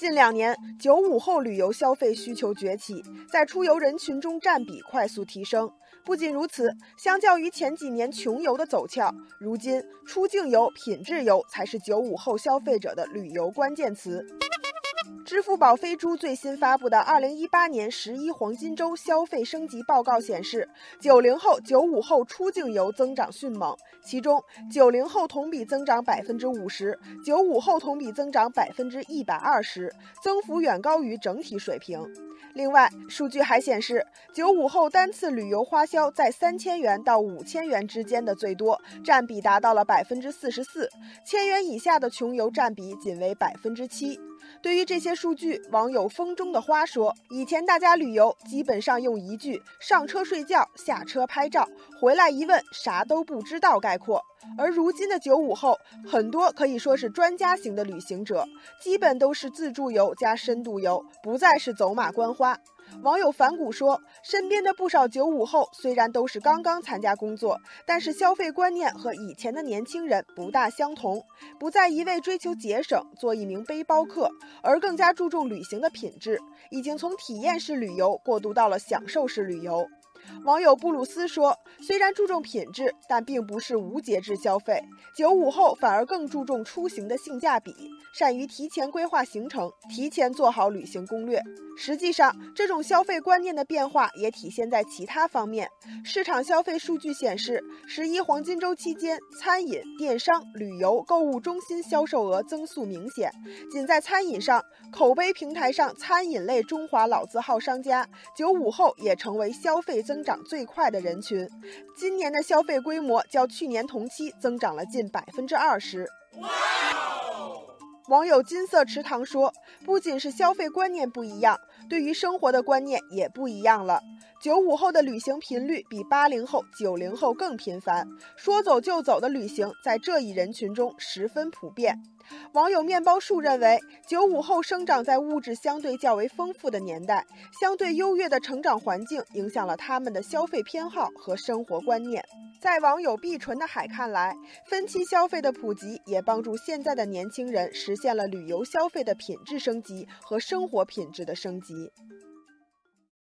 近2年，95后旅游消费需求崛起，在出游人群中占比快速提升。不仅如此，相较于前几年穷游的走俏，如今出境游、品质游才是95后消费者的旅游关键词。支付宝飞猪最新发布的2018年11黄金周消费升级报告显示，90后、95后出境游增长迅猛，其中90后同比增长50%，95后同比增长120%，增幅远高于整体水平。另外，数据还显示，95后单次旅游花销在3000元到5000元之间的最多，占比达到了44%，1000元以下的穷游占比仅为7%。对于这些数据，网友风中的花说，以前大家旅游基本上用一句上车睡觉下车拍照回来一问啥都不知道概括，而如今的95后很多可以说是专家型的旅行者，基本都是自助游加深度游，不再是走马观花。网友反骨说，身边的不少95后虽然都是刚刚参加工作，但是消费观念和以前的年轻人不大相同，不再一味追求节省做一名背包客，而更加注重旅行的品质，已经从体验式旅游过渡到了享受式旅游。网友布鲁斯说，虽然注重品质，但并不是无节制消费，95后反而更注重出行的性价比，善于提前规划行程，提前做好旅行攻略。实际上，这种消费观念的变化也体现在其他方面。市场消费数据显示，11黄金周期间，餐饮、电商、旅游、购物中心销售额增速明显。仅在餐饮上，口碑平台上餐饮类中华老字号商家，95后也成为消费增长最快的人群，今年的消费规模较去年同期增长了近20%。网友金色池塘说，不仅是消费观念不一样，对于生活的观念也不一样了。95后的旅行频率比80后、90后更频繁，说走就走的旅行在这一人群中十分普遍。网友面包树认为，95后生长在物质相对较为丰富的年代，相对优越的成长环境影响了他们的消费偏好和生活观念。在网友碧纯的海看来，分期消费的普及也帮助现在的年轻人实现了旅游消费的品质升级和生活品质的升级。